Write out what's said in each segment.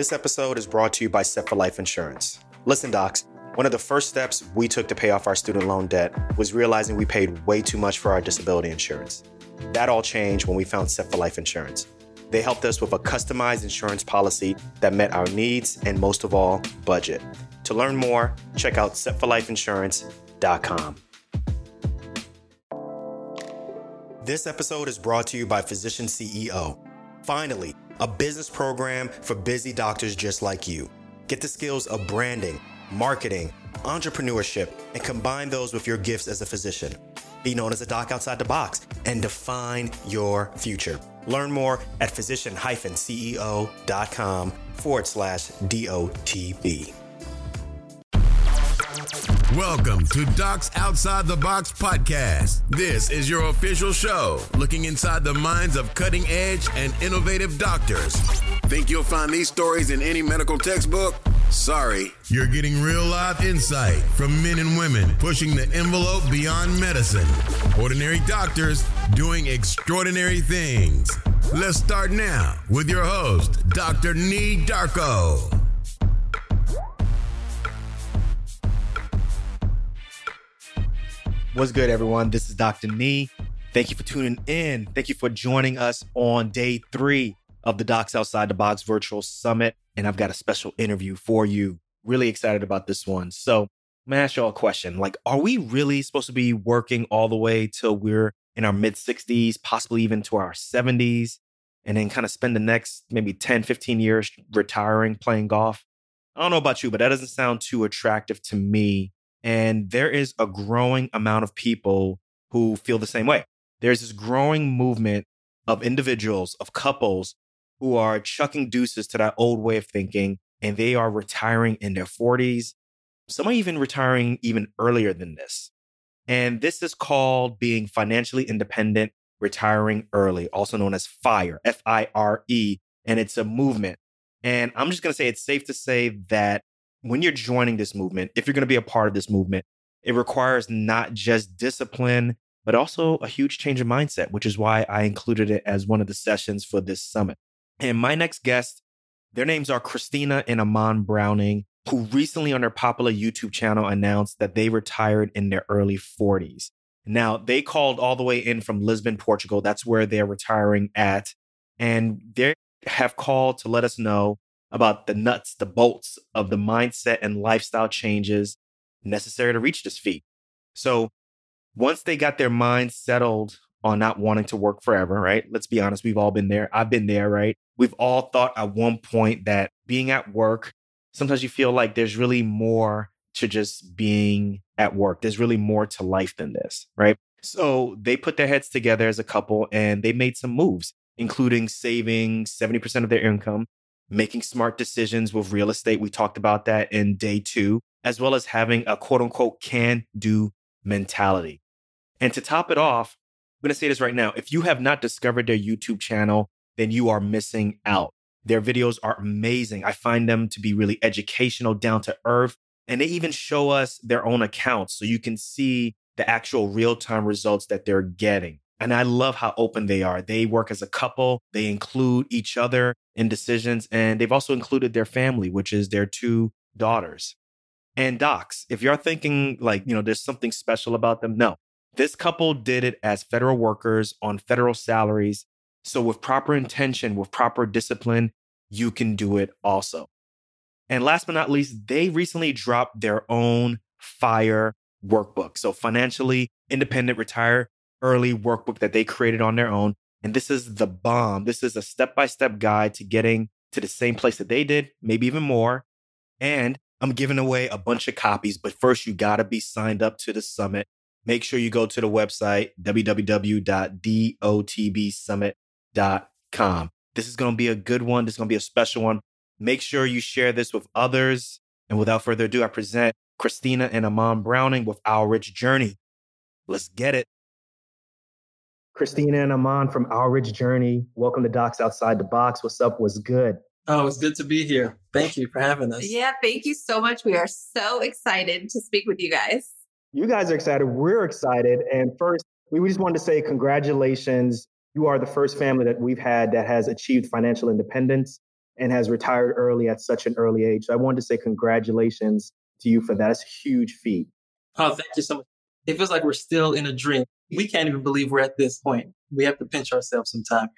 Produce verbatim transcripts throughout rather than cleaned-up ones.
This episode is brought to you by Set for Life Insurance. Listen, docs, one of the first steps we took to pay off our student loan debt was realizing we paid way too much for our disability insurance. That all changed when we found Set for Life Insurance. They helped us with a customized insurance policy that met our needs and, most of all, budget. To learn more, check out set for life insurance dot com. This episode is brought to you by Physician C E O. Finally, a business program for busy doctors just like you. Get the skills of branding, marketing, entrepreneurship, and combine those with your gifts as a physician. Be known as a doc outside the box and define your future. Learn more at physician dash c e o dot com forward slash D O T B. Welcome to Docs Outside the Box podcast. This is your official show, looking inside the minds of cutting-edge and innovative doctors. Think you'll find these stories in any medical textbook? Sorry. You're getting real-life insight from men and women pushing the envelope beyond medicine. Ordinary doctors doing extraordinary things. Let's start now with your host, Doctor Nii Darko. What's good, everyone? This is Doctor Nii. Thank you for tuning in. Thank you for joining us on day three of the Docs Outside the Box Virtual Summit. And I've got a special interview for you. Really excited about this one. So I'm gonna ask y'all a question. Like, are we really supposed to be working all the way till we're in our mid sixties, possibly even to our seventies, and then kind of spend the next maybe ten, fifteen years retiring, playing golf? I don't know about you, but that doesn't sound too attractive to me. And there is a growing amount of people who feel the same way. There's this growing movement of individuals, of couples who are chucking deuces to that old way of thinking, and they are retiring in their forties. Some are even retiring even earlier than this. And this is called being financially independent, retiring early, also known as FIRE, F I R E, and it's a movement. And I'm just going to say it's safe to say that when you're joining this movement, if you're going to be a part of this movement, it requires not just discipline, but also a huge change of mindset, which is why I included it as one of the sessions for this summit. And my next guest, their names are Christina and Amon Browning, who recently on their popular YouTube channel announced that they retired in their early forties. Now, they called all the way in from Lisbon, Portugal. That's where they're retiring at. And they have called to let us know about the nuts, the bolts of the mindset and lifestyle changes necessary to reach this feat. So once they got their minds settled on not wanting to work forever, right? Let's be honest, we've all been there. I've been there, right? We've all thought at one point that being at work, sometimes you feel like there's really more to just being at work. There's really more to life than this, right? So they put their heads together as a couple and they made some moves, including saving seventy percent of their income, making smart decisions with real estate. We talked about that in day two, as well as having a quote unquote can-do mentality. And to top it off, I'm going to say this right now. If you have not discovered their YouTube channel, then you are missing out. Their videos are amazing. I find them to be really educational, down to earth. And they even show us their own accounts so you can see the actual real-time results that they're getting. And I love how open they are. They work as a couple. They include each other in decisions. And they've also included their family, which is their two daughters. And docs, if you're thinking like, you know, there's something special about them, no. This couple did it as federal workers on federal salaries. So with proper intention, with proper discipline, you can do it also. And last but not least, they recently dropped their own FIRE workbook. So financially independent, retire early workbook that they created on their own. And this is the bomb. This is a step-by-step guide to getting to the same place that they did, maybe even more. And I'm giving away a bunch of copies, but first you got to be signed up to the summit. Make sure you go to the website, w w w dot dot b summit dot com. This is going to be a good one. This is going to be a special one. Make sure you share this with others. And without further ado, I present Christina and Amon Browning with Our Rich Journey. Let's get it. Christina and Amon from Our Rich Journey. Welcome to Docs Outside the Box. What's up? What's good? Oh, it's good to be here. Thank you for having us. Yeah, thank you so much. We are so excited to speak with you guys. You guys are excited. We're excited. And first, we just wanted to say congratulations. You are the first family that we've had that has achieved financial independence. and has retired early at such an early age. So I wanted to say congratulations to you for that. That's a huge feat. Oh, thank you so much. It feels like we're still in a dream. We can't even believe we're at this point. We have to pinch ourselves sometime.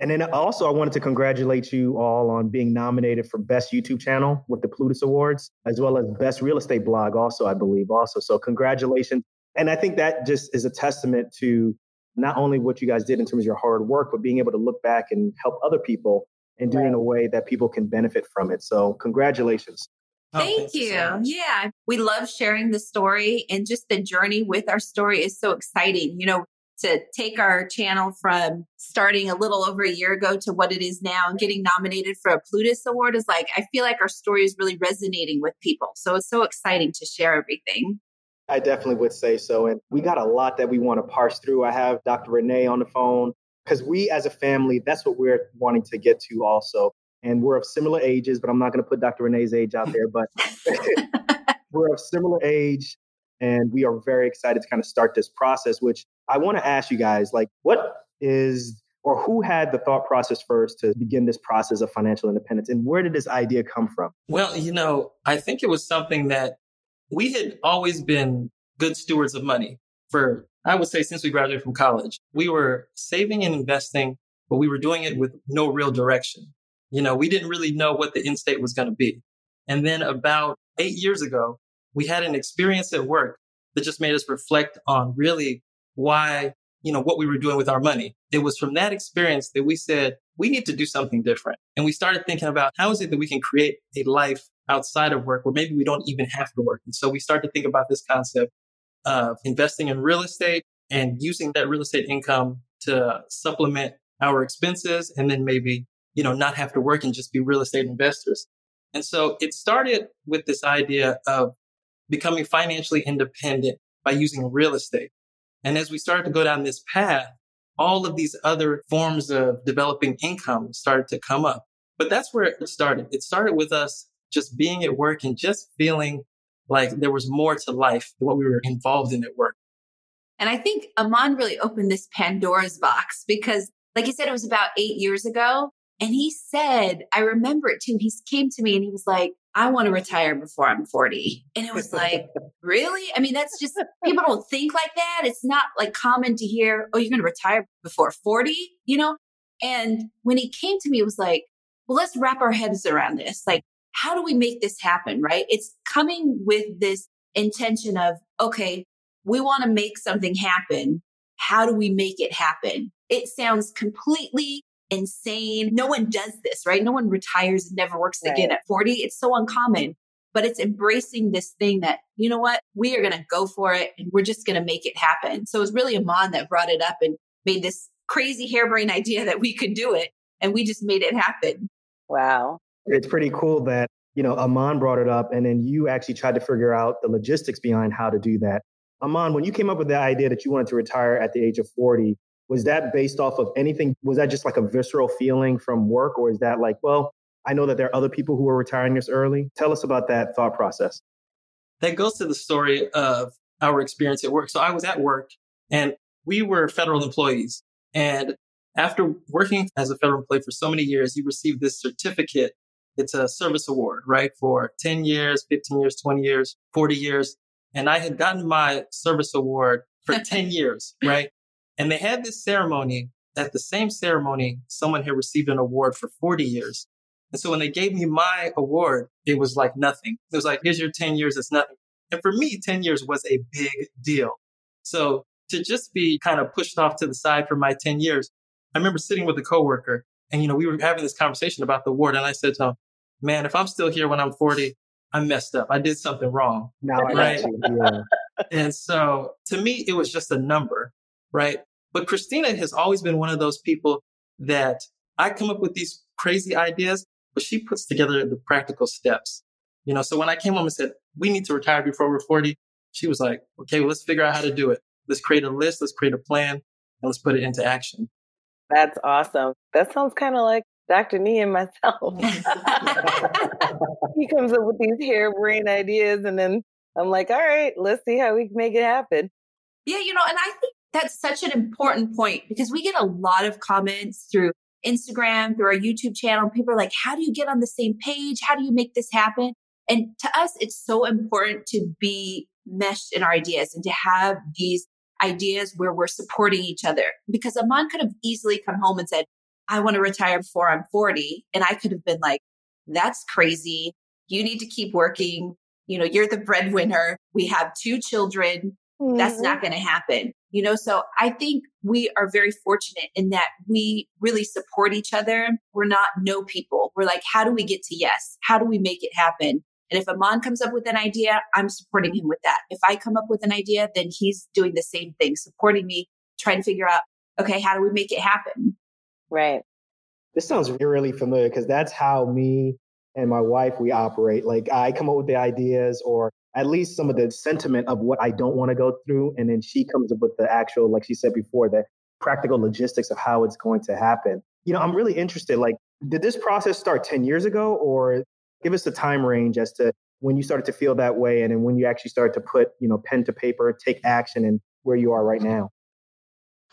And then also, I wanted to congratulate you all on being nominated for Best YouTube Channel with the Plutus Awards, as well as Best Real Estate Blog also, I believe also. So congratulations. And I think that just is a testament to not only what you guys did in terms of your hard work, but being able to look back and help other people and do it in a way that people can benefit from it. So congratulations. Oh, Thank you. So yeah. We love sharing the story, and just the journey with our story is so exciting. You know, to take our channel from starting a little over a year ago to what it is now and getting nominated for a Plutus Award is like, I feel like our story is really resonating with people. So it's so exciting to share everything. I definitely would say so. And we got a lot that we want to parse through. I have Doctor Renee on the phone because we as a family, that's what we're wanting to get to also. And we're of similar ages, but I'm not going to put Doctor Renee's age out there, but we're of similar age. And we are very excited to kind of start this process, which I want to ask you guys, like, what is or who had the thought process first to begin this process of financial independence? And where did this idea come from? Well, you know, I think it was something that we had always been good stewards of money for, I would say, since we graduated from college. We were saving and investing, but we were doing it with no real direction. You know, we didn't really know what the end state was going to be. And then about eight years ago, we had an experience at work that just made us reflect on really why, you know, what we were doing with our money. It was from that experience that we said, we need to do something different. And we started thinking about how is it that we can create a life outside of work where maybe we don't even have to work. And so we started to think about this concept of investing in real estate and using that real estate income to supplement our expenses and then maybe, you know, not have to work and just be real estate investors. And so it started with this idea of becoming financially independent by using real estate. And as we started to go down this path, all of these other forms of developing income started to come up. But that's where it started. It started with us just being at work and just feeling like there was more to life than what we were involved in at work. And I think Amon really opened this Pandora's box because, like you said, it was about eight years ago. And he said, I remember it too, he came to me and he was like, I want to retire before I'm forty. And it was like, really? I mean, that's just, people don't think like that. It's not like common to hear, oh, you're going to retire before forty, you know? And when he came to me, it was like, well, let's wrap our heads around this. Like, how do we make this happen, right? It's coming with this intention of, okay, we want to make something happen. How do we make it happen? It sounds completely insane. No one does this, right? No one retires and never works right. again at forty. It's so uncommon, but it's embracing this thing that, you know what, we are going to go for it and we're just going to make it happen. So it was really Amon that brought it up and made this crazy harebrained idea that we could do it. And we just made it happen. Wow. It's pretty cool that, you know, Amon brought it up and then you actually tried to figure out the logistics behind how to do that. Amon, when you came up with the idea that you wanted to retire at the age of forty, was that based off of anything? Was that just like a visceral feeling from work? Or is that like, well, I know that there are other people who are retiring this early. Tell us about that thought process. That goes to the story of our experience at work. So I was at work and we were federal employees. And after working as a federal employee for so many years, you receive this certificate. It's a service award, right? For ten years, fifteen years, twenty years, forty years. And I had gotten my service award for ten years, right? And they had this ceremony. At the same ceremony, someone had received an award for forty years. And so when they gave me my award, it was like nothing. It was like, here's your ten years, it's nothing. And for me, ten years was a big deal. So to just be kind of pushed off to the side for my ten years, I remember sitting with a coworker and, you know, we were having this conversation about the award. And I said to him, man, if I'm still here when I'm forty, I messed up. I did something wrong. No, right? I yeah. And so to me, it was just a number. Right. But Christina has always been one of those people that I come up with these crazy ideas, but she puts together the practical steps. You know, so when I came home and said, we need to retire before we're forty, she was like, okay, well, let's figure out how to do it. Let's create a list. Let's create a plan and let's put it into action. That's awesome. That sounds kind of like Doctor Nii and myself. He comes up with these harebrained ideas and then I'm like, all right, let's see how we can make it happen. Yeah. You know, and I think that's such an important point because we get a lot of comments through Instagram, through our YouTube channel. People are like, how do you get on the same page? How do you make this happen? And to us, it's so important to be meshed in our ideas and to have these ideas where we're supporting each other. Because Amon could have easily come home and said, I want to retire before I'm forty. And I could have been like, that's crazy. You need to keep working. You know, you're the breadwinner. We have two children. Mm-hmm. That's not going to happen. You know, so I think we are very fortunate in that we really support each other. We're not no people. We're like, how do we get to yes? How do we make it happen? And if Amon comes up with an idea, I'm supporting him with that. If I come up with an idea, then he's doing the same thing, supporting me, trying to figure out, okay, how do we make it happen? Right. This sounds really familiar because that's how me and my wife, we operate. Like I come up with the ideas or at least some of the sentiment of what I don't want to go through. And then she comes up with the actual, like she said before, the practical logistics of how it's going to happen. You know, I'm really interested, like, did this process start ten years ago, or give us the time range as to when you started to feel that way and then when you actually started to put, you know, pen to paper, take action, and where you are right now?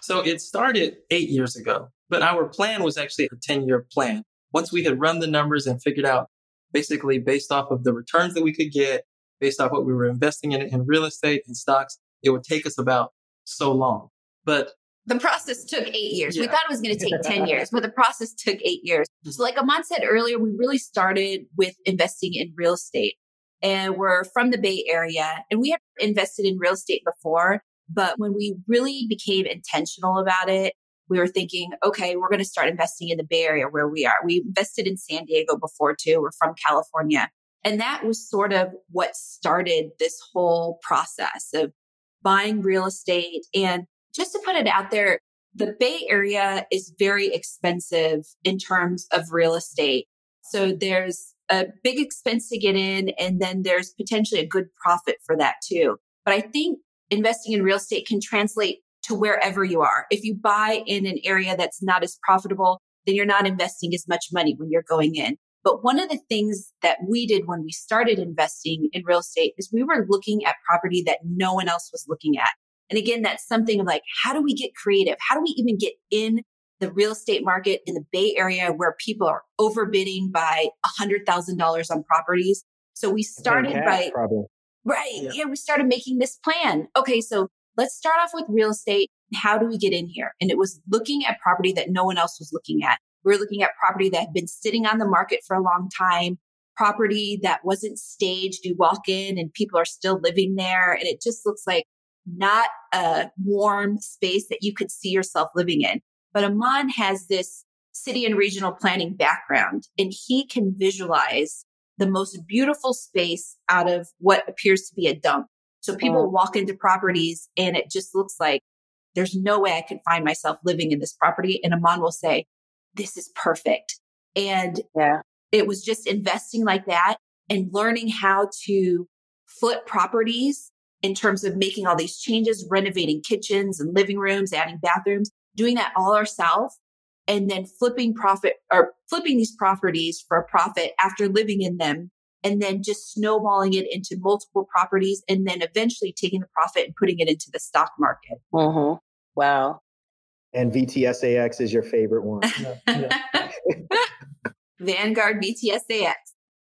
So it started eight years ago, but our plan was actually a ten-year plan. Once we had run the numbers and figured out basically based off of the returns that we could get, based off what we were investing in, in real estate and stocks, it would take us about so long. But the process took eight years. Yeah. We thought it was going to take ten years, but the process took eight years. So like Amon said earlier, we really started with investing in real estate, and we're from the Bay Area, and we had invested in real estate before. But when we really became intentional about it, we were thinking, okay, we're going to start investing in the Bay Area where we are. We invested in San Diego before too. We're from California. And that was sort of what started this whole process of buying real estate. And just to put it out there, the Bay Area is very expensive in terms of real estate. So there's a big expense to get in, and then there's potentially a good profit for that too. But I think investing in real estate can translate to wherever you are. If you buy in an area that's not as profitable, then you're not investing as much money when you're going in. But one of the things that we did when we started investing in real estate is we were looking at property that no one else was looking at. And again, that's something of like, how do we get creative? How do we even get in the real estate market in the Bay Area where people are overbidding by one hundred thousand dollars on properties? So we started by, problem. right, yeah. yeah, we started making this plan. Okay, so let's start off with real estate. How do we get in here? And it was looking at property that no one else was looking at. We were looking at property that had been sitting on the market for a long time, property that wasn't staged. You walk in and people are still living there, and it just looks like not a warm space that you could see yourself living in. But Amon has this city and regional planning background, and he can visualize the most beautiful space out of what appears to be a dump. So people mm. walk into properties and it just looks like there's no way I could find myself living in this property. And Amon will say, this is perfect. And yeah. it was just investing like that and learning how to flip properties in terms of making all these changes, renovating kitchens and living rooms, adding bathrooms, doing that all ourselves, and then flipping profit or flipping these properties for a profit after living in them, and then just snowballing it into multiple properties, and then eventually taking the profit and putting it into the stock market. Mm-hmm. Wow. And V T S A X is your favorite one. Yeah, yeah. Vanguard V T S A X.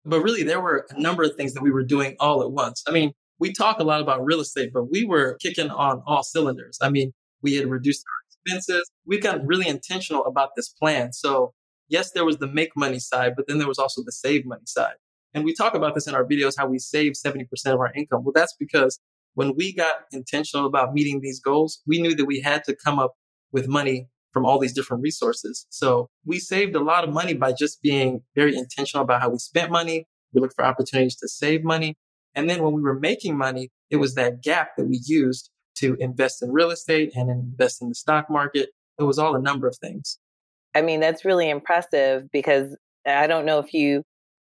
But really, there were a number of things that we were doing all at once. I mean, we talk a lot about real estate, but we were kicking on all cylinders. I mean, we had reduced our expenses. We got really intentional about this plan. So yes, there was the make money side, but then there was also the save money side. And we talk about this in our videos, how we save seventy percent of our income. Well, that's because when we got intentional about meeting these goals, we knew that we had to come up with money from all these different resources. So we saved a lot of money by just being very intentional about how we spent money. We looked for opportunities to save money. And then when we were making money, it was that gap that we used to invest in real estate and invest in the stock market. It was all a number of things. I mean, that's really impressive because I don't know if you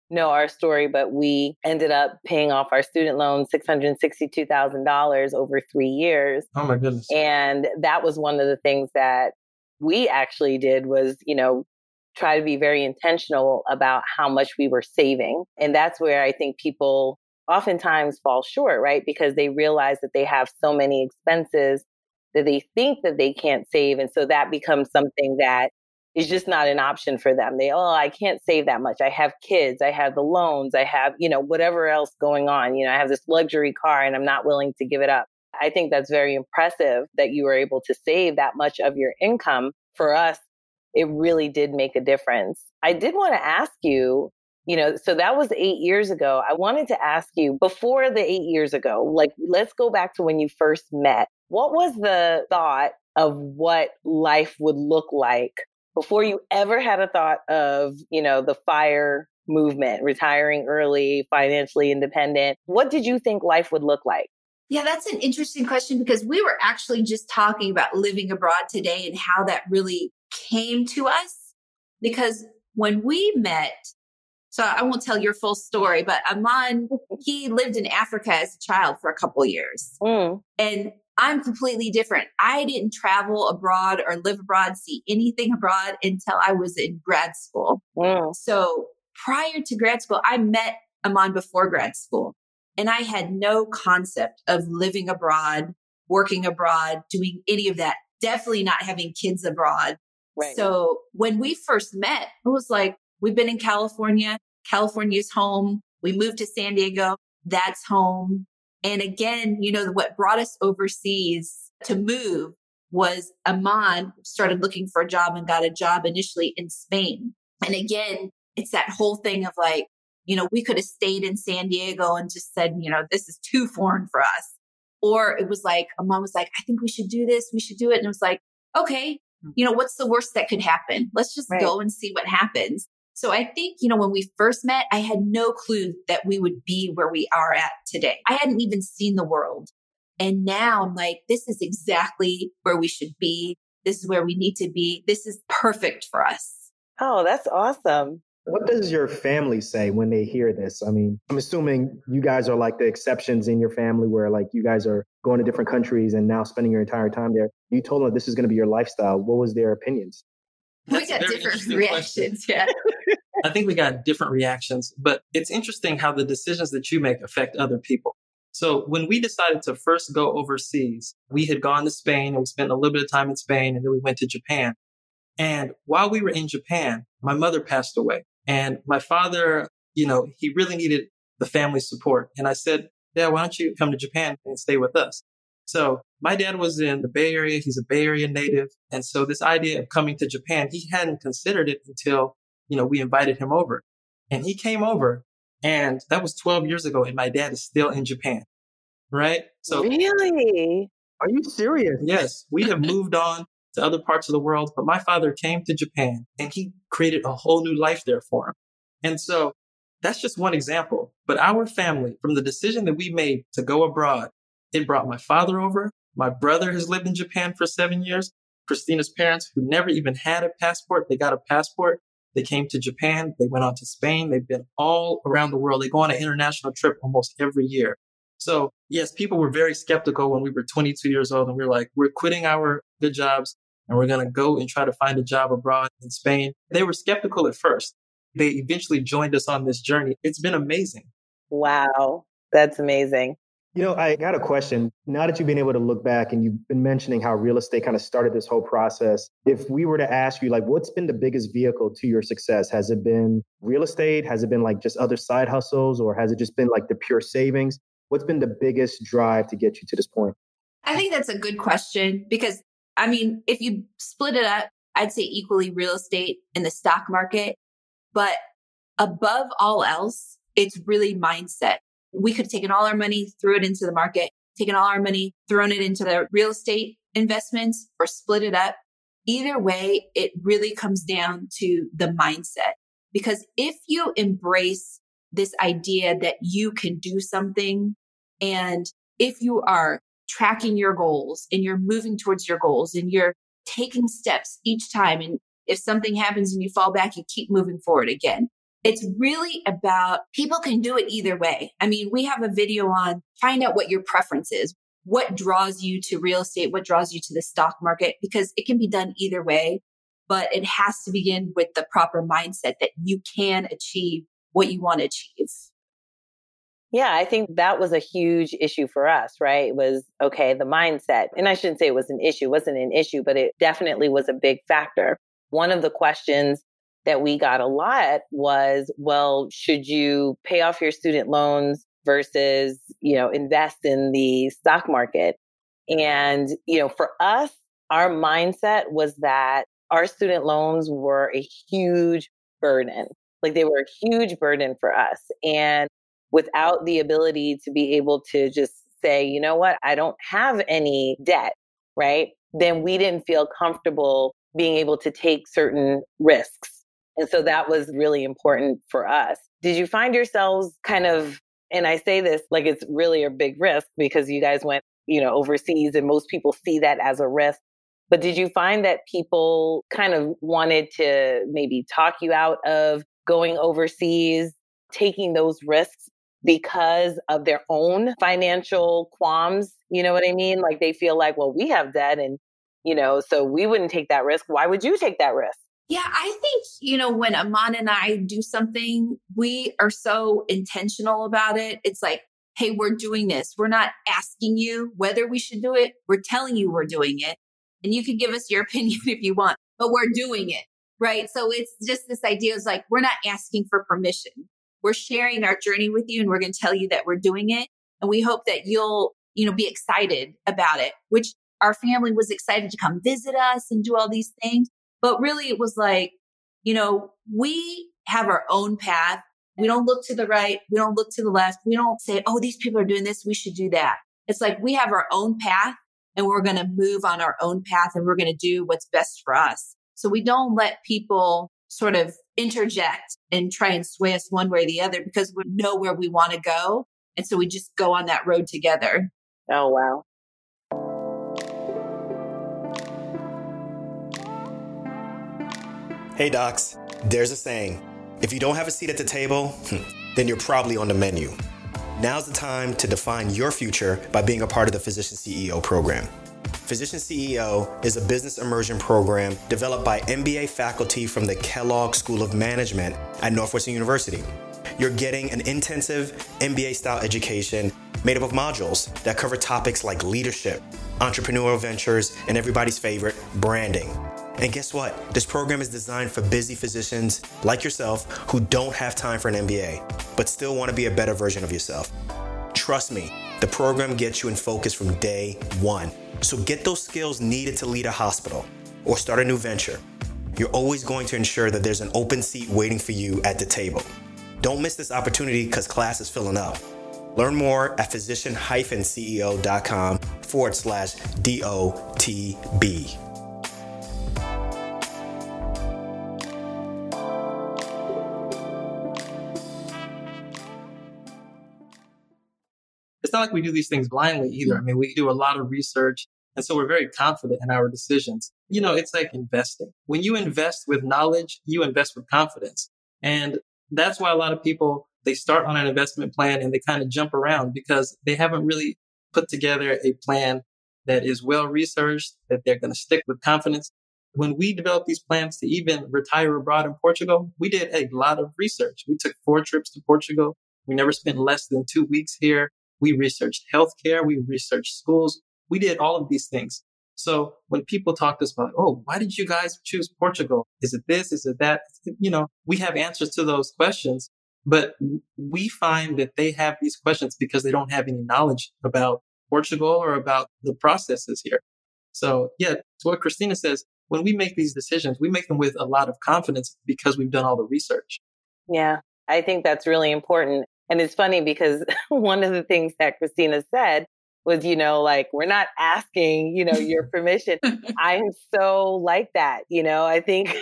know our story, but we ended up paying off our student loan six hundred sixty-two thousand dollars over three years. Oh my goodness. And that was one of the things that we actually did was, you know, try to be very intentional about how much we were saving. And that's where I think people oftentimes fall short, right? Because they realize that they have so many expenses that they think that they can't save. And so that becomes something that is just not an option for them. They, oh, I can't save that much. I have kids. I have the loans. I have, you know, whatever else going on. You know, I have this luxury car and I'm not willing to give it up. I think that's very impressive that you were able to save that much of your income. For us, it really did make a difference. I did want to ask you, you know, so that was eight years ago. I wanted to ask you before the eight years ago, like, let's go back to when you first met. What was the thought of what life would look like before you ever had a thought of, you know, the FIRE movement, retiring early, financially independent? What did you think life would look like? Yeah, that's an interesting question, because we were actually just talking about living abroad today and how that really came to us. Because when we met, so I won't tell your full story, but Amon, he lived in Africa as a child for a couple of years. Mm. And I'm completely different. I didn't travel abroad or live abroad, see anything abroad until I was in grad school. Wow. So prior to grad school, I met Amon before grad school, and I had no concept of living abroad, working abroad, doing any of that, definitely not having kids abroad. Right. So when we first met, it was like, we've been in California. California's home. We moved to San Diego. That's home. And again, you know, what brought us overseas to move was Amon started looking for a job and got a job initially in Spain. And again, it's that whole thing of like, you know, we could have stayed in San Diego and just said, you know, this is too foreign for us. Or it was like, Amon was like, I think we should do this. We should do it. And it was like, okay, you know, what's the worst that could happen? Let's just right. go and see what happens. So I think, you know, when we first met, I had no clue that we would be where we are at today. I hadn't even seen the world. And now I'm like, this is exactly where we should be. This is where we need to be. This is perfect for us. Oh, that's awesome. What does your family say when they hear this? I mean, I'm assuming you guys are like the exceptions in your family where like you guys are going to different countries and now spending your entire time there. You told them this is going to be your lifestyle. What was their opinions? That's we got different reactions. Yeah. I think we got different reactions, but it's interesting how the decisions that you make affect other people. So when we decided to first go overseas, we had gone to Spain and we spent a little bit of time in Spain, and then we went to Japan. And while we were in Japan, my mother passed away, and my father, you know, he really needed the family support. And I said, Dad, why don't you come to Japan and stay with us? So my dad was in the Bay Area. He's a Bay Area native. And so this idea of coming to Japan, he hadn't considered it until, you know, we invited him over. And he came over, and that was twelve years ago. And my dad is still in Japan. Right. So really? Are you serious? Yes. We have moved on to other parts of the world, but my father came to Japan and he created a whole new life there for him. And so that's just one example, but our family, from the decision that we made to go abroad, it brought my father over. My brother has lived in Japan for seven years. Christina's parents, who never even had a passport, they got a passport. They came to Japan. They went on to Spain. They've been all around the world. They go on an international trip almost every year. So yes, people were very skeptical when we were twenty-two years old and we were like, we're quitting our good jobs and we're going to go and try to find a job abroad in Spain. They were skeptical at first. They eventually joined us on this journey. It's been amazing. Wow. That's amazing. You know, I got a question. Now that you've been able to look back and you've been mentioning how real estate kind of started this whole process, if we were to ask you, like, what's been the biggest vehicle to your success? Has it been real estate? Has it been like just other side hustles, or has it just been like the pure savings? What's been the biggest drive to get you to this point? I think that's a good question, because I mean, if you split it up, I'd say equally real estate and the stock market, but above all else, it's really mindset. We could have taken all our money, threw it into the market, taken all our money, thrown it into the real estate investments, or split it up. Either way, it really comes down to the mindset. Because if you embrace this idea that you can do something, and if you are tracking your goals and you're moving towards your goals and you're taking steps each time, and if something happens and you fall back, you keep moving forward again. It's really about, people can do it either way. I mean, we have a video on find out what your preference is, what draws you to real estate, what draws you to the stock market, because it can be done either way, but it has to begin with the proper mindset that you can achieve what you want to achieve. Yeah, I think that was a huge issue for us, right? It was, okay, the mindset. And I shouldn't say it was an issue, it wasn't an issue, but it definitely was a big factor. one of the questions that we got a lot was, well, should you pay off your student loans versus, you know, invest in the stock market? And, you know, for us, our mindset was that our student loans were a huge burden. Like they were a huge burden for us. And without the ability to be able to just say, you know what, I don't have any debt, right? Then we didn't feel comfortable being able to take certain risks. And so that was really important for us. Did you find yourselves kind of, and I say this like it's really a big risk because you guys went, you know, overseas and most people see that as a risk. But did you find that people kind of wanted to maybe talk you out of going overseas, taking those risks because of their own financial qualms? You know what I mean? Like they feel like, well, we have debt and, you know, so we wouldn't take that risk. Why would you take that risk? Yeah, I think, you know, when Amon and I do something, we are so intentional about it. It's like, hey, we're doing this. We're not asking you whether we should do it. We're telling you we're doing it. And you can give us your opinion if you want, but we're doing it, right? So it's just this idea is like, we're not asking for permission. We're sharing our journey with you and we're going to tell you that we're doing it. And we hope that you'll, you know, be excited about it, which our family was excited to come visit us and do all these things. But really it was like, you know, we have our own path. We don't look to the right. We don't look to the left. We don't say, oh, these people are doing this. We should do that. It's like we have our own path and we're going to move on our own path and we're going to do what's best for us. So we don't let people sort of interject and try and sway us one way or the other because we know where we want to go. And so we just go on that road together. Oh, wow. Hey, docs, there's a saying. If you don't have a seat at the table, then you're probably on the menu. Now's the time to define your future by being a part of the Physician C E O program. Physician C E O is a business immersion program developed by M B A faculty from the Kellogg School of Management at Northwestern University. You're getting an intensive M B A-style education made up of modules that cover topics like leadership, entrepreneurial ventures, and everybody's favorite, branding. And guess what? This program is designed for busy physicians like yourself who don't have time for an M B A, but still want to be a better version of yourself. Trust me, the program gets you in focus from day one. So get those skills needed to lead a hospital or start a new venture. You're always going to ensure that there's an open seat waiting for you at the table. Don't miss this opportunity because class is filling up. Learn more at physician dash c e o dot com forward slash D O T B. It's not like we do these things blindly either. I mean, we do a lot of research, and so we're very confident in our decisions. You know, it's like investing. When you invest with knowledge, you invest with confidence. And that's why a lot of people, they start on an investment plan and they kind of jump around because they haven't really put together a plan that is well-researched, that they're going to stick with confidence. When we developed these plans to even retire abroad in Portugal, we did a lot of research. We took four trips to Portugal. We never spent less than two weeks here. We researched healthcare. We researched schools. We did all of these things. So when people talk to us about, oh, why did you guys choose Portugal? Is it this? Is it that? You know, we have answers to those questions, but we find that they have these questions because they don't have any knowledge about Portugal or about the processes here. So yeah, it's what Christina says. When we make these decisions, we make them with a lot of confidence because we've done all the research. Yeah, I think that's really important. And it's funny because one of the things that Christina said was, you know, like, we're not asking, you know, your permission. I am so like that. You know, I think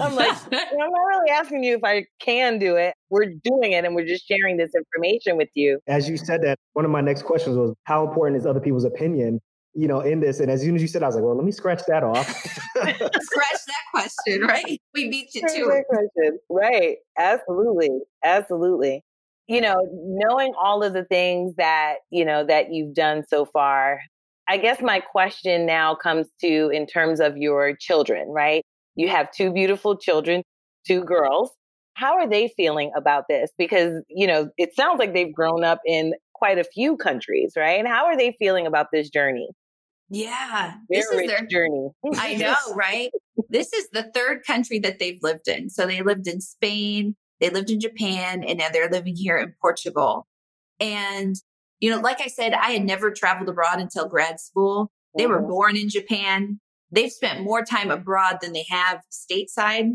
I'm like, I'm not really asking you if I can do it. We're doing it and we're just sharing this information with you. As you said that, one of my next questions was, how important is other people's opinion, you know, in this? And as soon as you said, I was like, well, let me scratch that off. Scratch that question, right? We beat you scratch to that it. Question. Right. Absolutely. Absolutely. You know, knowing all of the things that, you know, that you've done so far, I guess my question now comes to in terms of your children, right? You have two beautiful children, two girls. How are they feeling about this? Because, you know, it sounds like they've grown up in quite a few countries, right? And how are they feeling about this journey? Yeah. Their this is their journey. I know, right? This is the third country that they've lived in. So they lived in Spain, they lived in Japan, and now they're living here in Portugal. And, you know, like I said, I had never traveled abroad until grad school. They were born in Japan. They've spent more time abroad than they have stateside.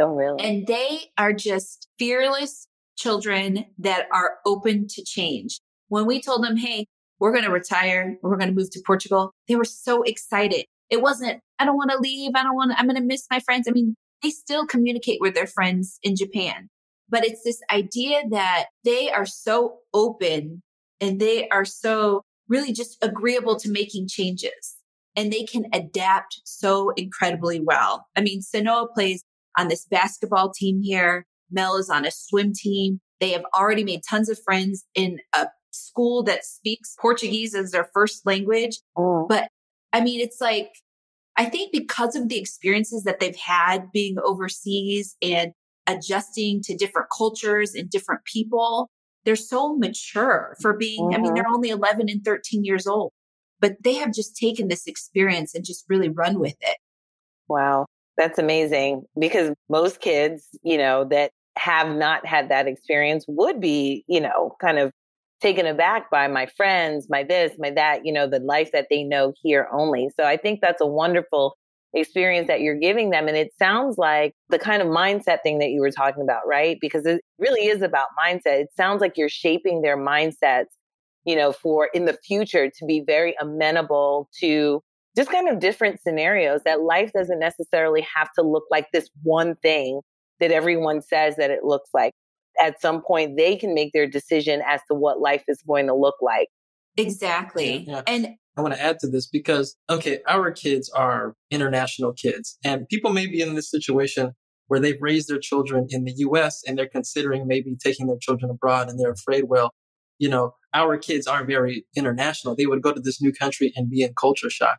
Oh, really? And they are just fearless children that are open to change. When we told them, hey, we're going to retire, we're going to move to Portugal, they were so excited. It wasn't, I don't want to leave. I don't want to, I'm going to miss my friends. I mean, they still communicate with their friends in Japan, but it's this idea that they are so open and they are so really just agreeable to making changes, and they can adapt so incredibly well. I mean, Sanoa plays on this basketball team here. Mel is on a swim team. They have already made tons of friends in a school that speaks Portuguese as their first language. Mm. But I mean, it's like, I think because of the experiences that they've had being overseas and adjusting to different cultures and different people, they're so mature for being, mm-hmm. I mean, they're only eleven and thirteen years old, but they have just taken this experience and just really run with it. Wow. That's amazing, because most kids, you know, that have not had that experience would be, you know, kind of taken aback by my friends, my this, my that, you know, the life that they know here only. So I think that's a wonderful experience that you're giving them. And it sounds like the kind of mindset thing that you were talking about, right? Because it really is about mindset. It sounds like you're shaping their mindsets, you know, for in the future to be very amenable to just kind of different scenarios, that life doesn't necessarily have to look like this one thing that everyone says that it looks like. At some point, they can make their decision as to what life is going to look like. Exactly. Yeah. And I want to add to this because, okay, our kids are international kids, and people may be in this situation where they've raised their children in the U S and they're considering maybe taking their children abroad, and they're afraid, well, you know, our kids aren't very international. They would go to this new country and be in culture shock.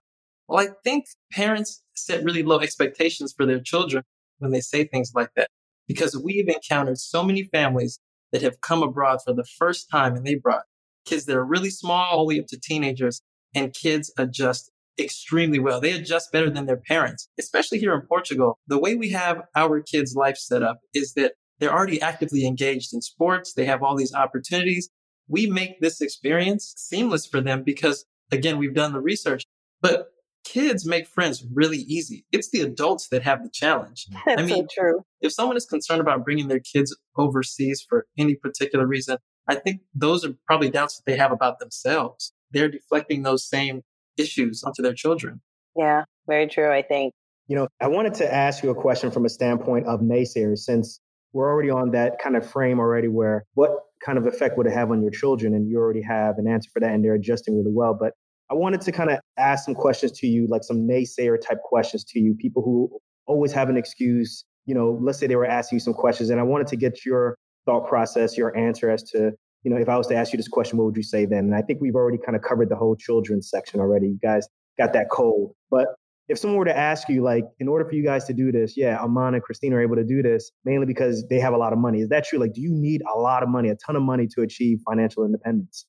Well, I think parents set really low expectations for their children when they say things like that, because we've encountered so many families that have come abroad for the first time, and they brought kids that are really small all the way up to teenagers, and kids adjust extremely well. They adjust better than their parents, especially here in Portugal. The way we have our kids' life set up is that they're already actively engaged in sports. They have all these opportunities. We make this experience seamless for them because, again, we've done the research, but kids make friends really easy. It's the adults that have the challenge. That's I mean, so true. If someone is concerned about bringing their kids overseas for any particular reason, I think those are probably doubts that they have about themselves. They're deflecting those same issues onto their children. Yeah, very true, I think. You know, I wanted to ask you a question from a standpoint of naysayers, since we're already on that kind of frame already where what kind of effect would it have on your children? And you already have an answer for that, and they're adjusting really well. But I wanted to kind of ask some questions to you, like some naysayer type questions to you, people who always have an excuse. You know, let's say they were asking you some questions, and I wanted to get your thought process, your answer as to, you know, if I was to ask you this question, what would you say then? And I think we've already kind of covered the whole children's section already. You guys got that cold. But if someone were to ask you, like, in order for you guys to do this, yeah, Amon and Christina are able to do this mainly because they have a lot of money. Is that true? Like, do you need a lot of money, a ton of money to achieve financial independence?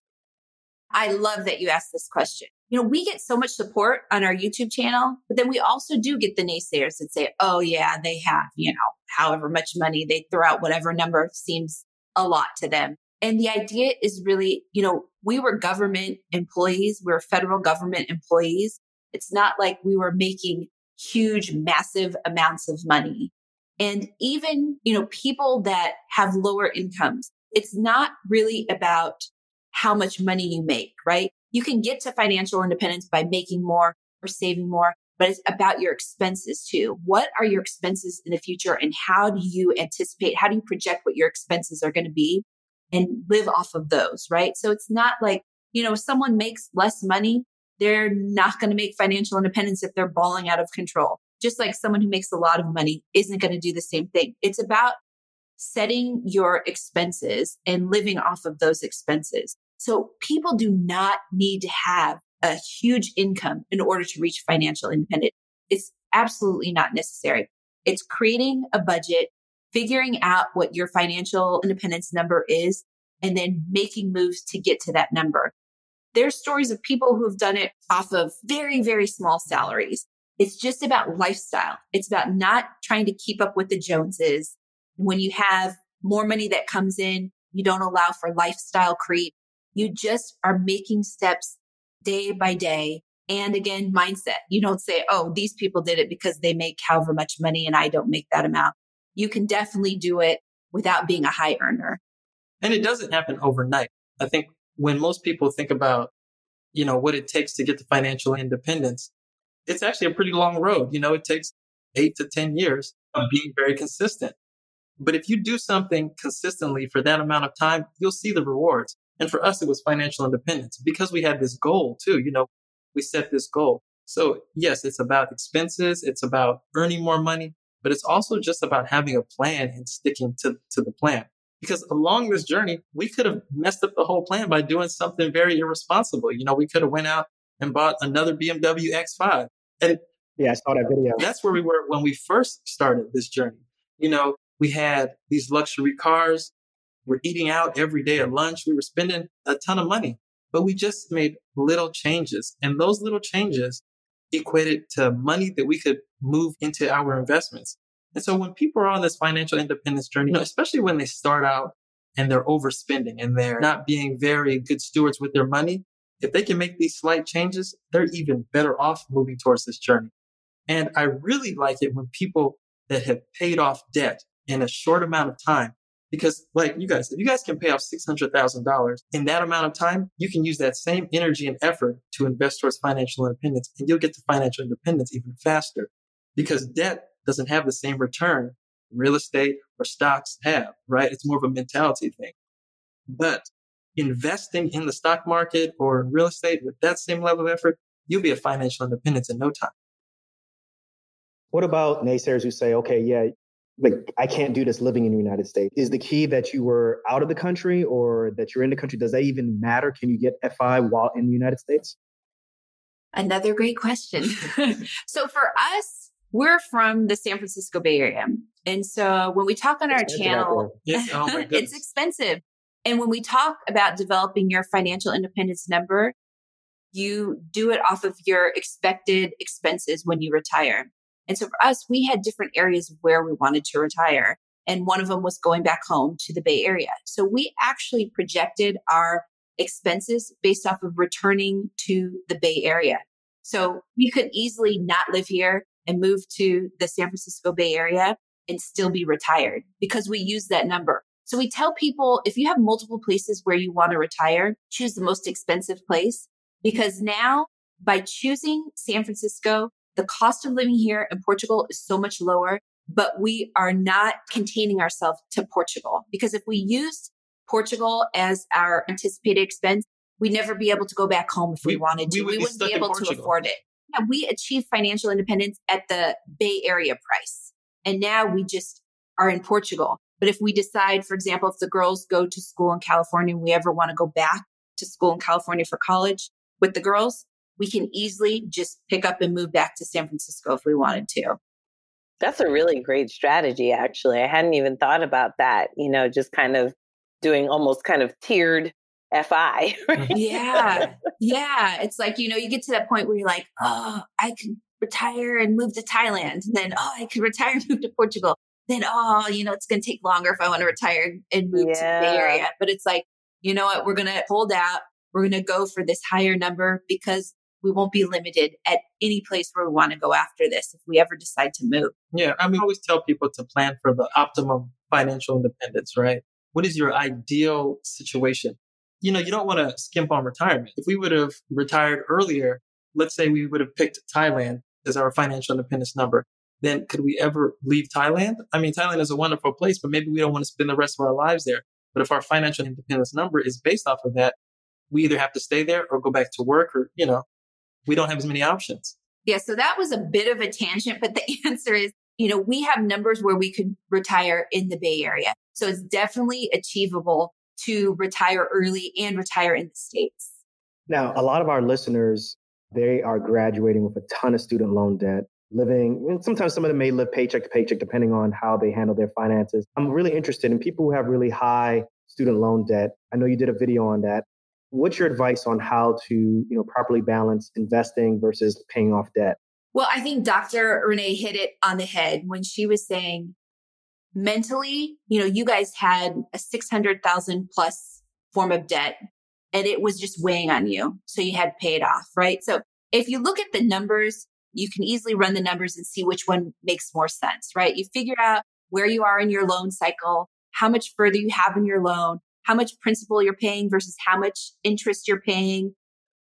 I love that you asked this question. You know, we get so much support on our YouTube channel, but then we also do get the naysayers that say, oh yeah, they have, you know, however much money, they throw out whatever number seems a lot to them. And the idea is really, you know, we were government employees, we were federal government employees. It's not like we were making huge, massive amounts of money. And even, you know, people that have lower incomes, it's not really about how much money you make, right? You can get to financial independence by making more or saving more, but it's about your expenses too. What are your expenses in the future, and how do you anticipate, how do you project what your expenses are going to be and live off of those, right? So it's not like, you know, if someone makes less money, they're not going to make financial independence if they're balling out of control. Just like someone who makes a lot of money isn't going to do the same thing. It's about setting your expenses and living off of those expenses. So people do not need to have a huge income in order to reach financial independence. It's absolutely not necessary. It's creating a budget, figuring out what your financial independence number is, and then making moves to get to that number. There's stories of people who've done it off of very, very small salaries. It's just about lifestyle. It's about not trying to keep up with the Joneses. When you have more money that comes in, you don't allow for lifestyle creep. You just are making steps day by day. And again, mindset. You don't say, oh, these people did it because they make however much money and I don't make that amount. You can definitely do it without being a high earner. And it doesn't happen overnight. I think when most people think about, you know, what it takes to get to financial independence, it's actually a pretty long road. You know, it takes eight to ten years of being very consistent. But if you do something consistently for that amount of time, you'll see the rewards. And for us, it was financial independence because we had this goal too. You know, we set this goal. So yes, it's about expenses. It's about earning more money, but it's also just about having a plan and sticking to, to the plan. Because along this journey, we could have messed up the whole plan by doing something very irresponsible. You know, we could have went out and bought another B M W X five. And yeah, I saw that video. That's where we were when we first started this journey. You know, we had these luxury cars. We're eating out every day at lunch. We were spending a ton of money, but we just made little changes. And those little changes equated to money that we could move into our investments. And so when people are on this financial independence journey, you know, especially when they start out and they're overspending and they're not being very good stewards with their money, if they can make these slight changes, they're even better off moving towards this journey. And I really like it when people that have paid off debt in a short amount of time, because like you guys, if you guys can pay off six hundred thousand dollars in that amount of time, you can use that same energy and effort to invest towards financial independence, and you'll get to financial independence even faster because debt doesn't have the same return real estate or stocks have, right? It's more of a mentality thing. But investing in the stock market or in real estate with that same level of effort, you'll be a financial independence in no time. What about naysayers who say, okay, yeah, like I can't do this living in the United States? Is the key that you were out of the country or that you're in the country? Does that even matter? Can you get F I while in the United States? Another great question. So for us, we're from the San Francisco Bay Area. And so when we talk on our channel, yes. Oh my goodness. It's expensive. And when we talk about developing your financial independence number, you do it off of your expected expenses when you retire. And so for us, we had different areas of where we wanted to retire. And one of them was going back home to the Bay Area. So we actually projected our expenses based off of returning to the Bay Area. So we could easily not live here and move to the San Francisco Bay Area and still be retired because we use that number. So we tell people, if you have multiple places where you want to retire, choose the most expensive place, because now by choosing San Francisco, the cost of living here in Portugal is so much lower, but we are not containing ourselves to Portugal, because if we used Portugal as our anticipated expense, we'd never be able to go back home if we, we wanted to. We, would we wouldn't be, be able to afford it. Yeah, we achieved financial independence at the Bay Area price. And now we just are in Portugal. But if we decide, for example, if the girls go to school in California and we ever want to go back to school in California for college with the girls, we can easily just pick up and move back to San Francisco if we wanted to. That's a really great strategy, actually. I hadn't even thought about that, you know, just kind of doing almost kind of tiered F I. Right? Yeah. Yeah. It's like, you know, you get to that point where you're like, oh, I could retire and move to Thailand. And then, oh, I could retire and move to Portugal. Then, oh, you know, it's going to take longer if I want to retire and move yeah. to the Bay Area. But it's like, you know what? We're going to hold out. We're going to go for this higher number because we won't be limited at any place where we want to go after this if we ever decide to move. Yeah. I mean, I always tell people to plan for the optimum financial independence, right? What is your ideal situation? You know, you don't want to skimp on retirement. If we would have retired earlier, let's say we would have picked Thailand as our financial independence number, then could we ever leave Thailand? I mean, Thailand is a wonderful place, but maybe we don't want to spend the rest of our lives there. But if our financial independence number is based off of that, we either have to stay there or go back to work, or, you know, we don't have as many options. Yeah. So that was a bit of a tangent, but the answer is, you know, we have numbers where we could retire in the Bay Area. So it's definitely achievable to retire early and retire in the States. Now, a lot of our listeners, they are graduating with a ton of student loan debt, living, and sometimes some of them may live paycheck to paycheck, depending on how they handle their finances. I'm really interested in people who have really high student loan debt. I know you did a video on that. what's your advice on how to, you know, properly balance investing versus paying off debt? Well, I think Doctor Renee hit it on the head when she was saying mentally, you know, you guys had a six hundred thousand plus form of debt and it was just weighing on you. So you had paid off, right? So if you look at the numbers, you can easily run the numbers and see which one makes more sense, right? You figure out where you are in your loan cycle, how much further you have in your loan, how much principal you're paying versus how much interest you're paying.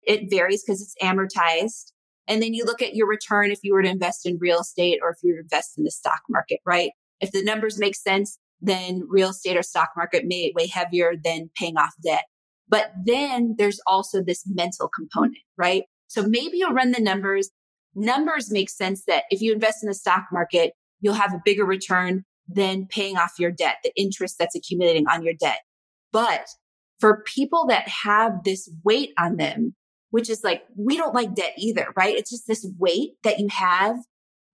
It varies because it's amortized. And then you look at your return if you were to invest in real estate or if you were to invest in the stock market, right? If the numbers make sense, then real estate or stock market may weigh heavier than paying off debt. But then there's also this mental component, right? So maybe you'll run the numbers. Numbers make sense that if you invest in the stock market, you'll have a bigger return than paying off your debt, the interest that's accumulating on your debt. But for people that have this weight on them, which is like, we don't like debt either, right? It's just this weight that you have.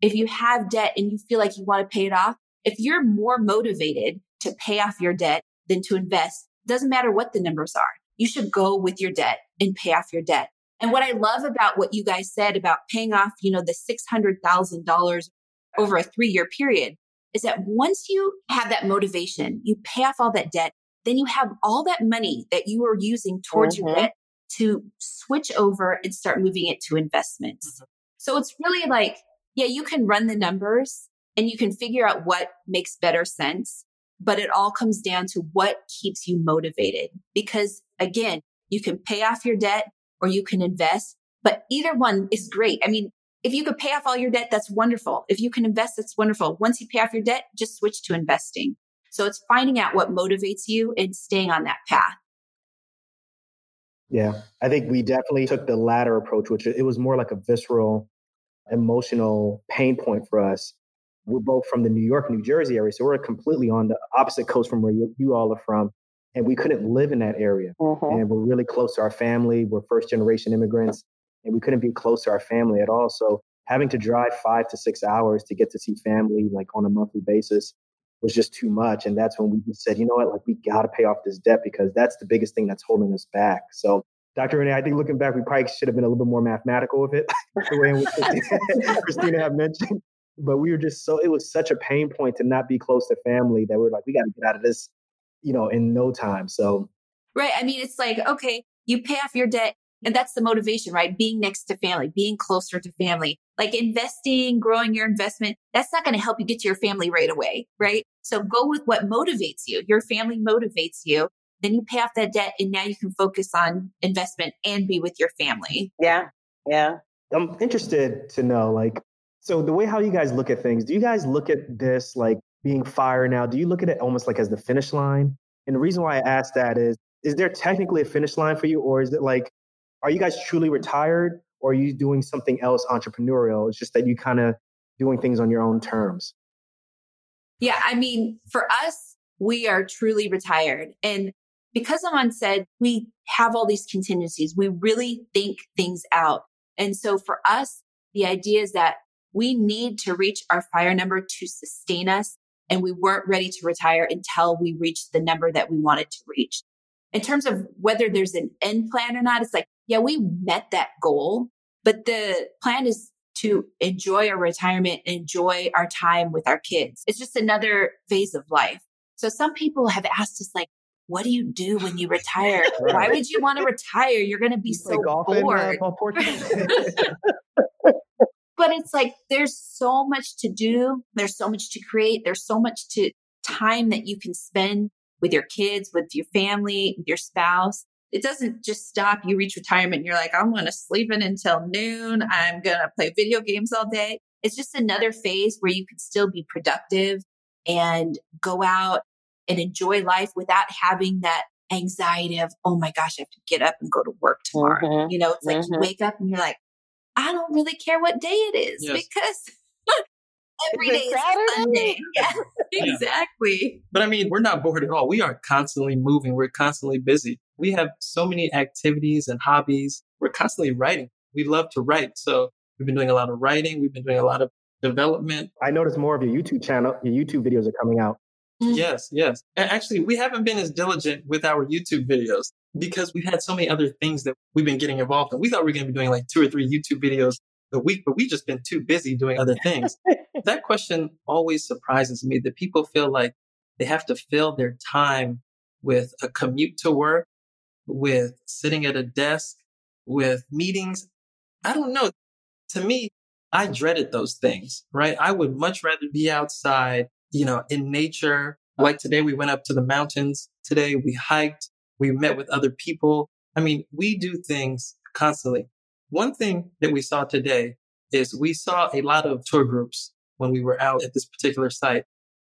If you have debt and you feel like you want to pay it off, if you're more motivated to pay off your debt than to invest, doesn't matter what the numbers are, you should go with your debt and pay off your debt. And what I love about what you guys said about paying off, you know, the six hundred thousand dollars over a three-year period is that once you have that motivation, you pay off all that debt, then you have all that money that you are using towards mm-hmm. your debt to switch over and start moving it to investments. Mm-hmm. So it's really like, yeah, you can run the numbers and you can figure out what makes better sense, but it all comes down to what keeps you motivated. Because again, you can pay off your debt or you can invest, but either one is great. I mean, if you could pay off all your debt, that's wonderful. If you can invest, that's wonderful. Once you pay off your debt, just switch to investing. So it's finding out what motivates you and staying on that path. Yeah, I think we definitely took the latter approach, which it was more like a visceral, emotional pain point for us. We're both from the New York, New Jersey area. So we're completely on the opposite coast from where you, you all are from. And we couldn't live in that area. Mm-hmm. And we're really close to our family. We're first generation immigrants and we couldn't be close to our family at all. So having to drive five to six hours to get to see family like on a monthly basis was just too much. And that's when we just said, you know what, like we got to pay off this debt because that's the biggest thing that's holding us back. So Doctor Renee, I think looking back, we probably should have been a little bit more mathematical with it, the way in which Christina, Christina had mentioned. But we were just so, it was such a pain point to not be close to family that we were like, we got to get out of this, you know, in no time. So. Right. I mean, it's like, okay, you pay off your debt and that's the motivation, right? Being next to family, being closer to family, like investing, growing your investment. That's not going to help you get to your family right away. Right. So go with what motivates you. Your family motivates you. Then you pay off that debt and now you can focus on investment and be with your family. Yeah. Yeah. I'm interested to know, like, so the way how you guys look at things, do you guys look at this like being FIRE now? Do you look at it almost like as the finish line? And the reason why I ask that is, is there technically a finish line for you? Or is it like, are you guys truly retired or are you doing something else entrepreneurial? It's just that you kind of doing things on your own terms. Yeah. I mean, for us, we are truly retired. And because Amon said, we have all these contingencies, we really think things out. And so for us, the idea is that we need to reach our FIRE number to sustain us. And we weren't ready to retire until we reached the number that we wanted to reach. In terms of whether there's an end plan or not, it's like, yeah, we met that goal, but the plan is to enjoy our retirement, enjoy our time with our kids. It's just another phase of life. So some people have asked us like, what do you do when you retire? Why would you want to retire? You're going to be you so bored. In, uh, But it's like, there's so much to do. There's so much to create. There's so much to time that you can spend with your kids, with your family, with your spouse. It doesn't just stop. You reach retirement and you're like, I'm going to sleep in until noon. I'm going to play video games all day. It's just another phase where you can still be productive and go out and enjoy life without having that anxiety of, oh my gosh, I have to get up and go to work tomorrow. Mm-hmm. You know, it's like mm-hmm. you wake up and you're like, I don't really care what day it is yes. because every day is Sunday. Yeah, exactly. Yeah. But I mean, we're not bored at all. We are constantly moving. We're constantly busy. We have so many activities and hobbies. We're constantly writing. We love to write. So we've been doing a lot of writing. We've been doing a lot of development. I noticed more of your YouTube channel. Your YouTube videos are coming out. Mm-hmm. Yes, yes. And actually, we haven't been as diligent with our YouTube videos. because we've had so many other things that we've been getting involved in. We thought we were going to be doing like two or three YouTube videos a week, but we've just been too busy doing other things. That question always surprises me, that people feel like they have to fill their time with a commute to work, with sitting at a desk, with meetings. I don't know. To me, I dreaded those things, right? I would much rather be outside, you know, in nature. Like today, we went up to the mountains. Today, we hiked. We met with other people. I mean, we do things constantly. One thing that we saw today is we saw a lot of tour groups when we were out at this particular site.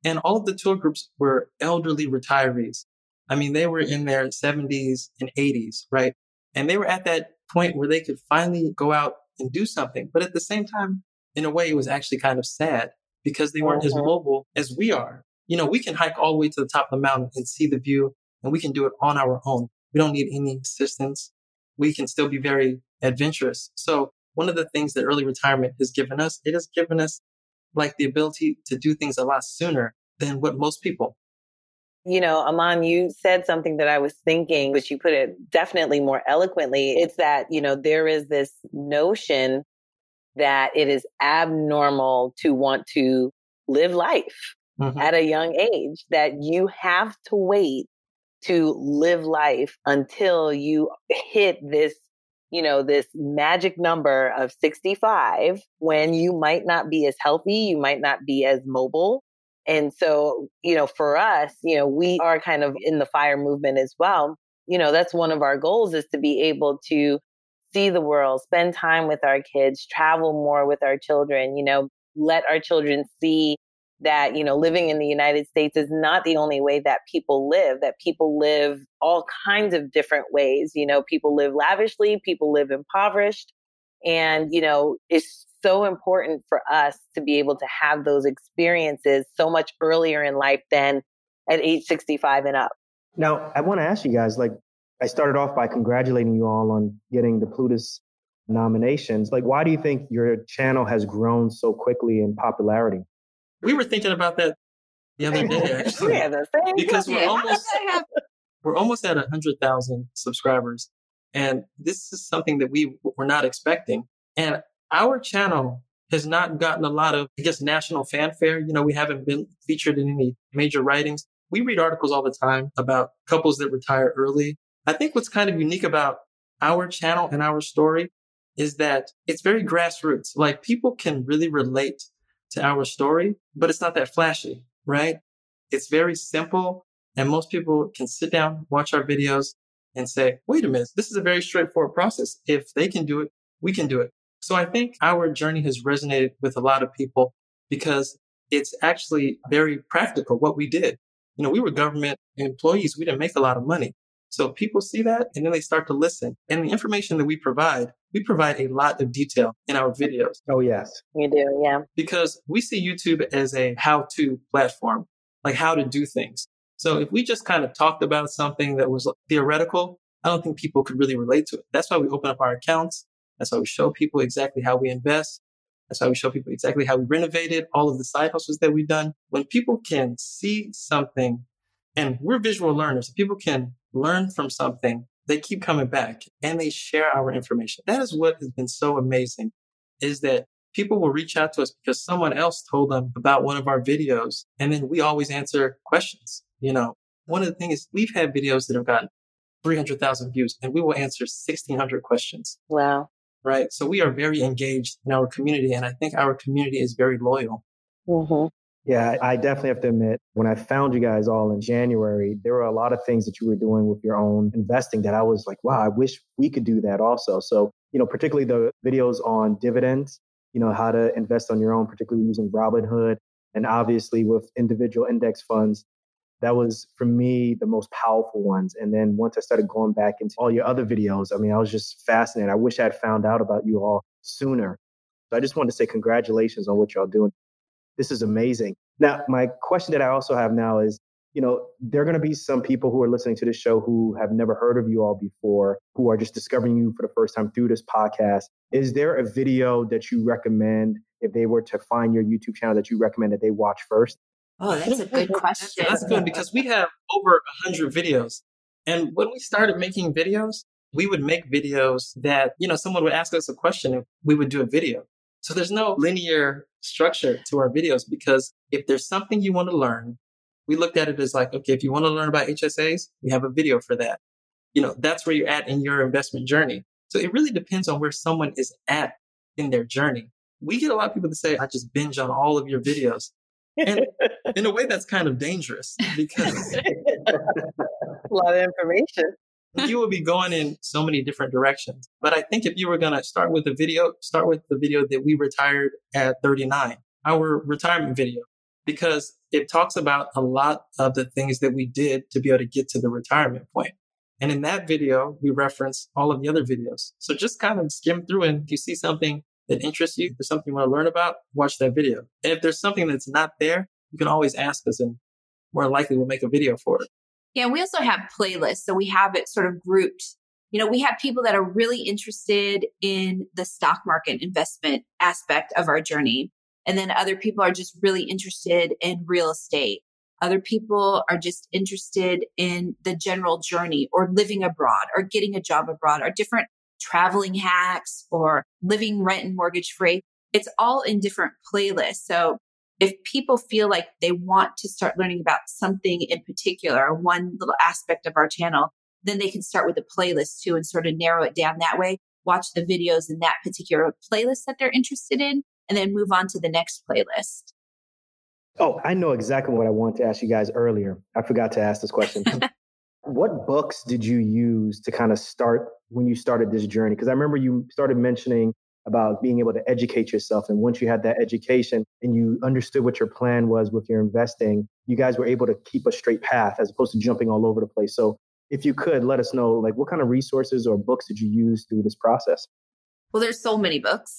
And all of the tour groups were elderly retirees. I mean, they were in their seventies and eighties, right? And they were at that point where they could finally go out and do something. But at the same time, in a way, it was actually kind of sad because they weren't as mobile as we are. You know, we can hike all the way to the top of the mountain and see the view, and we can do it on our own. We don't need any assistance. We can still be very adventurous. So one of the things that early retirement has given us, it has given us like the ability to do things a lot sooner than what most people. You know, Amon, you said something that I was thinking, but you put it definitely more eloquently. It's that, you know, there is this notion that it is abnormal to want to live life mm-hmm. at a young age, that you have to wait to live life until you hit this, you know, this magic number of sixty-five, when you might not be as healthy, you might not be as mobile. And so, you know, for us, you know, we are kind of in the FIRE movement as well. You know, that's one of our goals, is to be able to see the world, spend time with our kids, travel more with our children, you know, let our children see that, you know, living in the United States is not the only way that people live, that people live all kinds of different ways. You know, people live lavishly, people live impoverished. And, you know, it's so important for us to be able to have those experiences so much earlier in life than at age sixty-five and up. Now, I want to ask you guys, like, I started off by congratulating you all on getting the Plutus nominations. Like, why do you think your channel has grown so quickly in popularity? We were thinking about that the other day, actually, yeah, the same because we're almost, we're almost at one hundred thousand subscribers. And this is something that we were not expecting. And our channel has not gotten a lot of, I guess, national fanfare. You know, we haven't been featured in any major writings. We read articles all the time about couples that retire early. I think what's kind of unique about our channel and our story is that it's very grassroots. Like, people can really relate to our story, but it's not that flashy, right? It's very simple. And most people can sit down, watch our videos and say, wait a minute, this is a very straightforward process. If they can do it, we can do it. So I think our journey has resonated with a lot of people because it's actually very practical what we did. You know, we were government employees. We didn't make a lot of money. So people see that and then they start to listen. And the information that we provide, we provide a lot of detail in our videos. Oh, yes. You do, yeah. Because we see YouTube as a how-to platform, like how to do things. So if we just kind of talked about something that was theoretical, I don't think people could really relate to it. That's why we open up our accounts. That's why we show people exactly how we invest. That's why we show people exactly how we renovated, all of the side hustles that we've done. When people can see something, and we're visual learners, if people can learn from something, they keep coming back and they share our information. That is what has been so amazing, is that people will reach out to us because someone else told them about one of our videos. And then we always answer questions. You know, one of the things is we've had videos that have gotten three hundred thousand views and we will answer sixteen hundred questions. Wow. Right. So we are very engaged in our community. And I think our community is very loyal. Mm-hmm. Yeah, I definitely have to admit, when I found you guys all in January, there were a lot of things that you were doing with your own investing that I was like, wow, I wish we could do that also. So, you know, particularly the videos on dividends, you know, how to invest on your own, particularly using Robinhood, and obviously with individual index funds. That was, for me, the most powerful ones. And then once I started going back into all your other videos, I mean, I was just fascinated. I wish I had found out about you all sooner. So I just wanted to say congratulations on what y'all doing. This is amazing. Now, my question that I also have now is, you know, there are going to be some people who are listening to this show who have never heard of you all before, who are just discovering you for the first time through this podcast. Is there a video that you recommend, if they were to find your YouTube channel, that you recommend that they watch first? Oh, that's a good question. That's good, because we have over one hundred videos. And when we started making videos, we would make videos that, you know, someone would ask us a question and we would do a video. So there's no linear structure to our videos, because if there's something you want to learn, we looked at it as like, okay, if you want to learn about H S As, we have a video for that. You know, that's where you're at in your investment journey. So it really depends on where someone is at in their journey. We get a lot of people to say, I just binge on all of your videos. And in a way, that's kind of dangerous, because a lot of information. You will be going in so many different directions. But I think if you were going to start with a video, start with the video that we retired at thirty-nine, our retirement video, because it talks about a lot of the things that we did to be able to get to the retirement point. And in that video, we reference all of the other videos. So just kind of skim through, and if you see something that interests you, there's something you want to learn about, watch that video. And if there's something that's not there, you can always ask us, and more likely we'll make a video for it. Yeah, we also have playlists. So we have it sort of grouped. You know, we have people that are really interested in the stock market investment aspect of our journey. And then other people are just really interested in real estate. Other people are just interested in the general journey, or living abroad, or getting a job abroad, or different traveling hacks, or living rent and mortgage free. It's all in different playlists. So if people feel like they want to start learning about something in particular, or one little aspect of our channel, then they can start with a playlist too and sort of narrow it down that way, watch the videos in that particular playlist that they're interested in, and then move on to the next playlist. Oh, I know exactly what I wanted to ask you guys earlier. I forgot to ask this question. What books did you use to kind of start when you started this journey? Because I remember you started mentioning about being able to educate yourself. And once you had that education and you understood what your plan was with your investing, you guys were able to keep a straight path as opposed to jumping all over the place. So if you could let us know, like, what kind of resources or books did you use through this process? Well, there's so many books.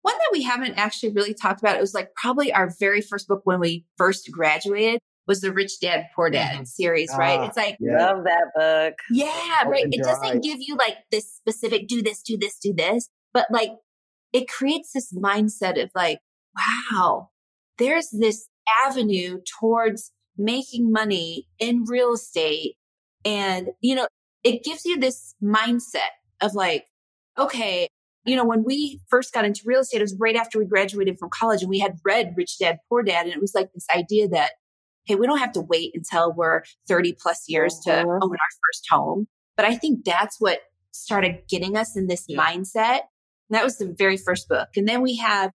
One that we haven't actually really talked about, it was like probably our very first book when we first graduated, was the Rich Dad, Poor Dad series, ah, right? It's like, yeah. Love that book. Yeah, open right. It doesn't eyes. give you like this specific, do this, do this, do this. But like, it creates this mindset of like, wow, there's this avenue towards making money in real estate. And, you know, it gives you this mindset of like, okay, you know, when we first got into real estate, it was right after we graduated from college, and we had read Rich Dad, Poor Dad. And it was like this idea that, hey, we don't have to wait until we're thirty plus years mm-hmm. to own our first home. But I think that's what started getting us in this yeah. mindset. And that was the very first book. And then we have,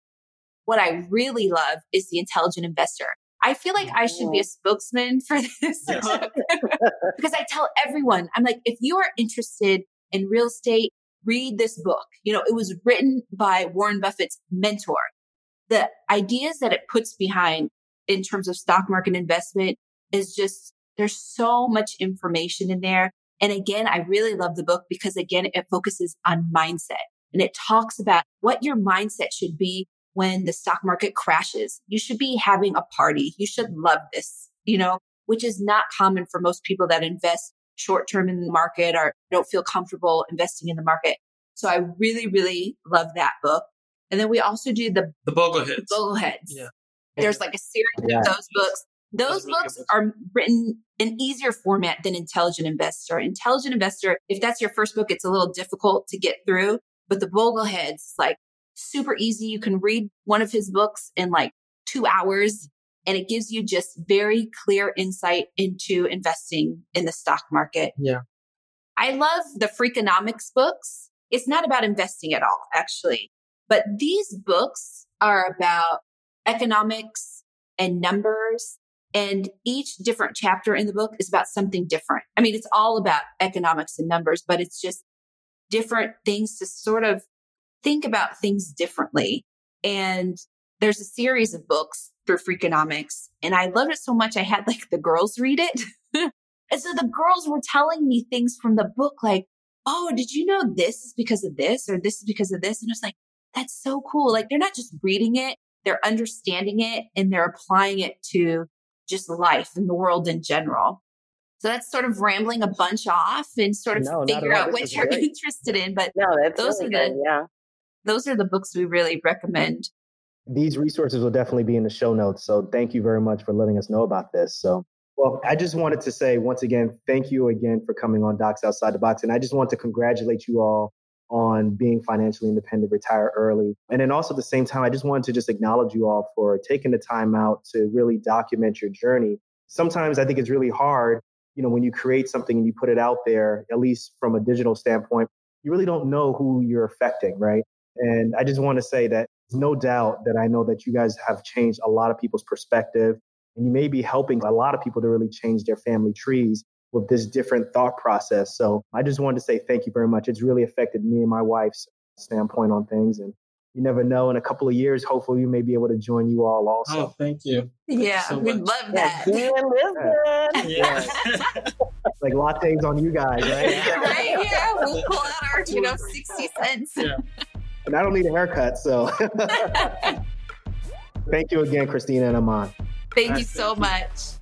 what I really love is The Intelligent Investor. I feel like I should be a spokesman for this yeah. because I tell everyone, I'm like, if you are interested in real estate, read this book. You know, it was written by Warren Buffett's mentor. The ideas that it puts behind in terms of stock market investment is just, there's so much information in there. And again, I really love the book because again, it focuses on mindset, and it talks about what your mindset should be when the stock market crashes. You should be having a party. You should love this, you know, which is not common for most people that invest short-term in the market or don't feel comfortable investing in the market. So I really, really love that book. And then we also do the, the Bogleheads. Bogleheads. Yeah. There's like a series yeah. of those books. Those, those books are written in easier format than Intelligent Investor. Intelligent Investor, if that's your first book, it's a little difficult to get through. But the Bogleheads, like super easy. You can read one of his books in like two hours. And it gives you just very clear insight into investing in the stock market. Yeah. I love the Freakonomics books. It's not about investing at all, actually. But these books are about economics and numbers. And each different chapter in the book is about something different. I mean, it's all about economics and numbers, but it's just different things to sort of think about things differently. And there's a series of books through Freakonomics, and I loved it so much, I had like the girls read it. And so the girls were telling me things from the book like, oh, did you know this is because of this, or this is because of this? And I was like, that's so cool. Like, they're not just reading it, they're understanding it, and they're applying it to just life and the world in general. So that's sort of rambling a bunch off and sort of no, figure out what you're great. interested in. But no, that's those really are the good. yeah. Those are the books we really recommend. These resources will definitely be in the show notes. So thank you very much for letting us know about this. So Well, I just wanted to say once again, thank you again for coming on Docs Outside the Box. And I just want to congratulate you all on being financially independent, retire early. And then also at the same time, I just wanted to just acknowledge you all for taking the time out to really document your journey. Sometimes I think it's really hard, you know, when you create something and you put it out there, at least from a digital standpoint, you really don't know who you're affecting, right? And I just want to say that there's no doubt that I know that you guys have changed a lot of people's perspective, and you may be helping a lot of people to really change their family trees with this different thought process. So I just wanted to say thank you very much. It's really affected me and my wife's standpoint on things. And you never know, in a couple of years, hopefully we may be able to join you all also. Oh, thank you. Thank yeah, you so we'd much. Love that. Yeah. Yeah. Like lattes on you guys, right? Yeah, right? Yeah, we'll pull out our, you know, sixty cents. Yeah. And I don't need a haircut, so. Thank you again, Christina and Amon. Thank you so much.